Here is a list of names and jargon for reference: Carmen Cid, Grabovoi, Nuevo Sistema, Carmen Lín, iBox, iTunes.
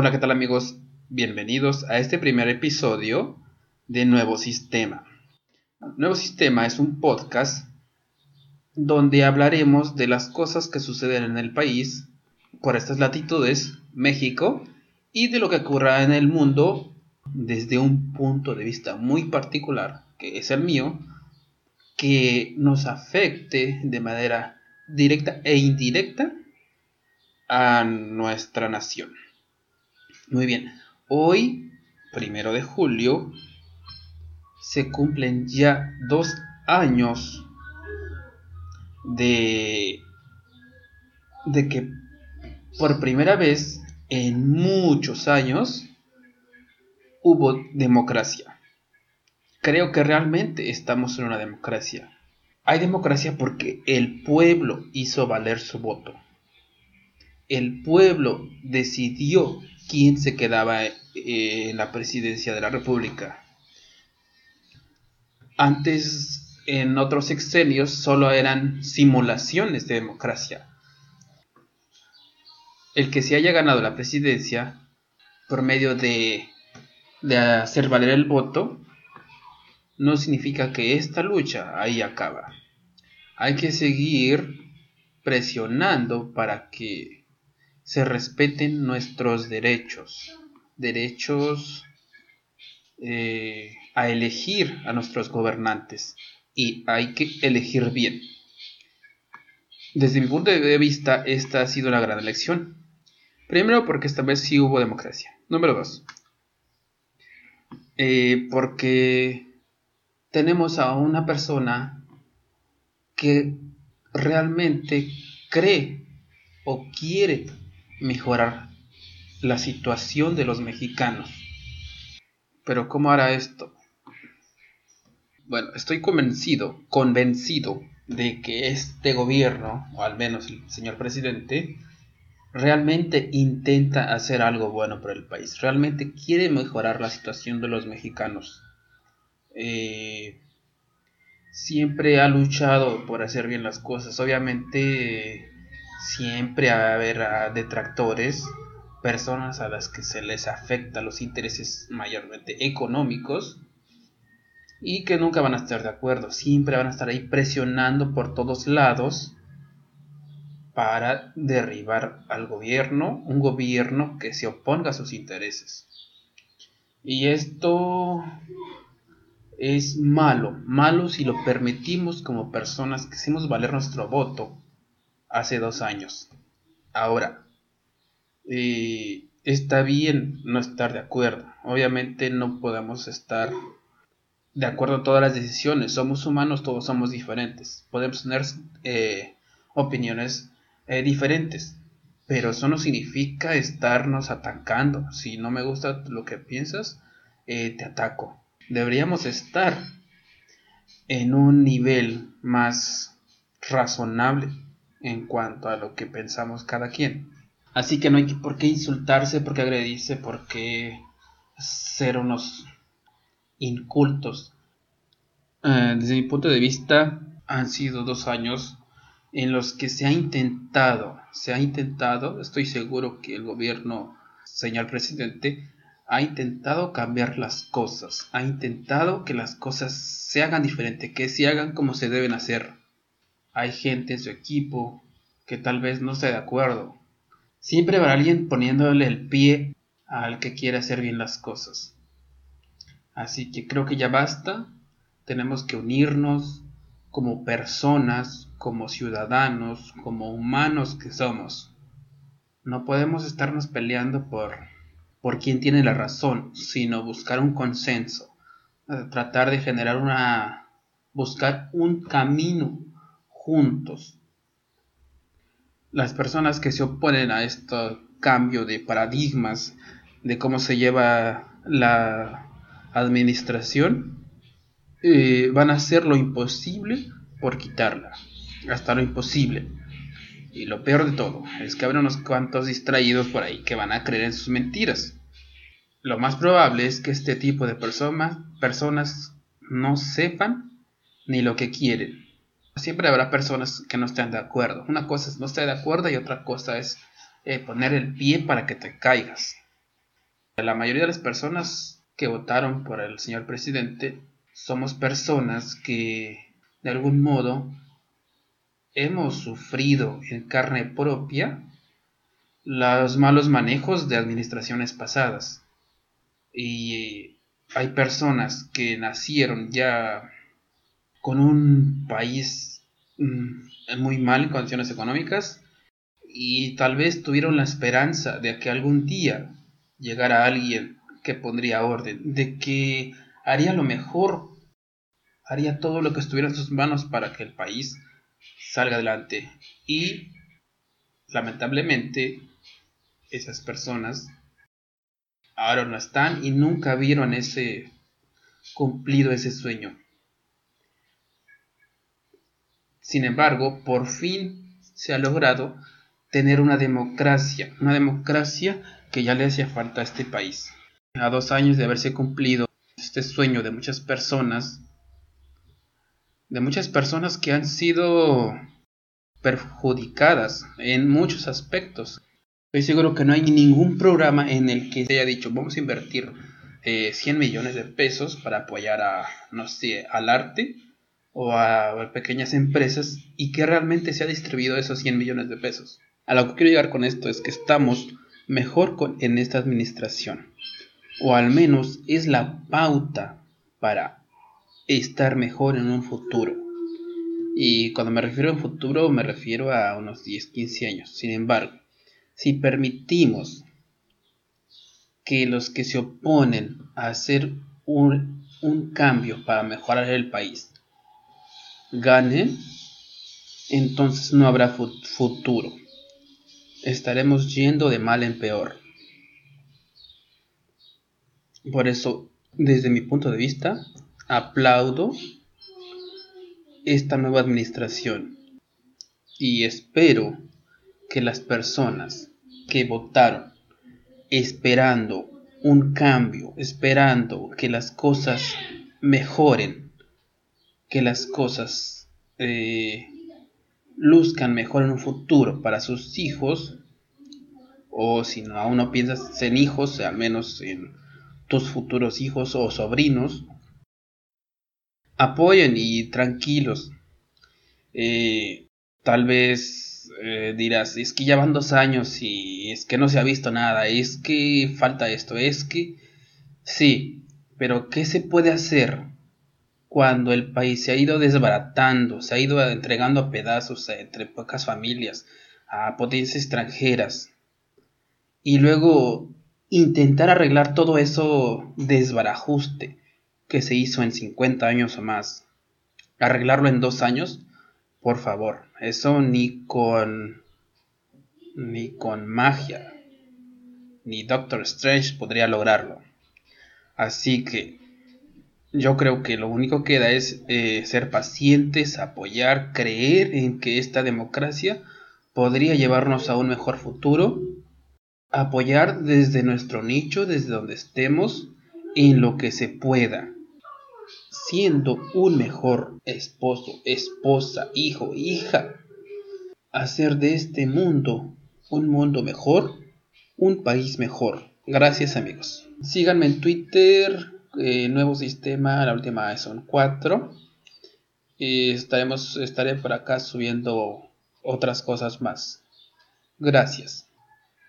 Hola, ¿qué tal amigos? Bienvenidos a este primer episodio de Nuevo Sistema. Nuevo Sistema es un podcast donde hablaremos de las cosas que suceden en el país por estas latitudes, México, y de lo que ocurra en el mundo desde un punto de vista muy particular, que es el mío, que nos afecte de manera directa e indirecta a nuestra nación. Muy bien, hoy, 1 de julio, se cumplen ya 2 años de que por primera vez en muchos años hubo democracia. Creo que realmente estamos en una democracia. Hay democracia porque el pueblo hizo valer su voto. El pueblo decidió quién se quedaba en la presidencia de la República. Antes, en otros sexenios, solo eran simulaciones de democracia. El que se haya ganado la presidencia por medio de hacer valer el voto no significa que esta lucha ahí acaba. Hay que seguir presionando para que se respeten nuestros derechos a elegir a nuestros gobernantes, y hay que elegir bien. Desde mi punto de vista, esta ha sido una gran elección. Primero, porque esta vez sí hubo democracia. Número 2, porque tenemos a una persona que realmente cree o quiere mejorar la situación de los mexicanos. Pero ¿cómo hará esto? Bueno, estoy convencido de que este gobierno, o al menos el señor presidente, realmente intenta hacer algo bueno para el país. Realmente quiere mejorar la situación de los mexicanos. Siempre ha luchado por hacer bien las cosas. Obviamente, siempre va a haber detractores, personas a las que se les afecta los intereses mayormente económicos y que nunca van a estar de acuerdo. Siempre van a estar ahí presionando por todos lados para derribar al gobierno, un gobierno que se oponga a sus intereses. Y esto es malo si lo permitimos como personas que hicimos valer nuestro voto hace 2 años. Ahora, está bien no estar de acuerdo. Obviamente no podemos estar de acuerdo en todas las decisiones. Somos humanos, todos somos diferentes. Podemos tener opiniones diferentes. Pero eso no significa estarnos atacando. Si no me gusta lo que piensas, te ataco. Deberíamos estar en un nivel más razonable en cuanto a lo que pensamos cada quien. Así que no hay por qué insultarse, por qué agredirse, por qué ser unos incultos. Desde mi punto de vista, han sido 2 años en los que se ha intentado, estoy seguro que el gobierno, señor presidente, ha intentado cambiar las cosas, ha intentado que las cosas se hagan diferente, que se hagan como se deben hacer. Hay gente en su equipo que tal vez no esté de acuerdo. Siempre habrá alguien poniéndole el pie al que quiere hacer bien las cosas. Así que creo que ya basta. Tenemos que unirnos como personas, como ciudadanos, como humanos que somos. No podemos estarnos peleando por quién tiene la razón, sino buscar un consenso. Tratar de buscar un camino juntos. Las personas que se oponen a este cambio de paradigmas de cómo se lleva la administración van a hacer lo imposible por quitarla, hasta lo imposible. Y lo peor de todo es que habrá unos cuantos distraídos por ahí que van a creer en sus mentiras. Lo más probable es que este tipo de personas no sepan ni lo que quieren. Siempre habrá personas que no estén de acuerdo. Una cosa es no estar de acuerdo y otra cosa es poner el pie para que te caigas. La mayoría de las personas que votaron por el señor presidente somos personas que de algún modo hemos sufrido en carne propia los malos manejos de administraciones pasadas. Y hay personas que nacieron ya con un país muy mal en condiciones económicas y tal vez tuvieron la esperanza de que algún día llegara alguien que pondría orden, de que haría lo mejor, haría todo lo que estuviera en sus manos para que el país salga adelante. Y lamentablemente esas personas ahora no están y nunca vieron cumplido ese sueño. Sin embargo, por fin se ha logrado tener una democracia que ya le hacía falta a este país. A 2 años de haberse cumplido este sueño de muchas personas que han sido perjudicadas en muchos aspectos. Estoy seguro que no hay ningún programa en el que se haya dicho vamos a invertir 100 millones de pesos para apoyar al arte o a pequeñas empresas y que realmente se ha distribuido esos 100 millones de pesos. A lo que quiero llegar con esto es que estamos mejor en esta administración, o al menos es la pauta para estar mejor en un futuro. Y cuando me refiero a un futuro me refiero a unos 10-15 años. Sin embargo, si permitimos que los que se oponen a hacer un cambio para mejorar el país ganen, entonces no habrá futuro. Estaremos yendo de mal en peor. Por eso, desde mi punto de vista, aplaudo esta nueva administración y espero que las personas que votaron esperando un cambio, esperando que las cosas mejoren, que las cosas luzcan mejor en un futuro para sus hijos, o si no, aún no piensas en hijos, al menos en tus futuros hijos o sobrinos, apoyen y tranquilos. Tal vez dirás, es que ya van 2 años y es que no se ha visto nada, es que falta esto, es que sí, pero ¿qué se puede hacer cuando el país se ha ido desbaratando, se ha ido entregando a pedazos entre pocas familias, a potencias extranjeras? Y luego intentar arreglar todo eso desbarajuste que se hizo en 50 años o más, arreglarlo en 2 años. Por favor, eso ni con magia, ni Doctor Strange podría lograrlo. Así que yo creo que lo único que queda es ser pacientes, apoyar, creer en que esta democracia podría llevarnos a un mejor futuro, apoyar desde nuestro nicho, desde donde estemos, en lo que se pueda. Siendo un mejor esposo, esposa, hijo, hija, hacer de este mundo un mundo mejor, un país mejor. Gracias, amigos. Síganme en Twitter, Nuevo Sistema, la última vez son 4. Estaré por acá subiendo otras cosas más. Gracias.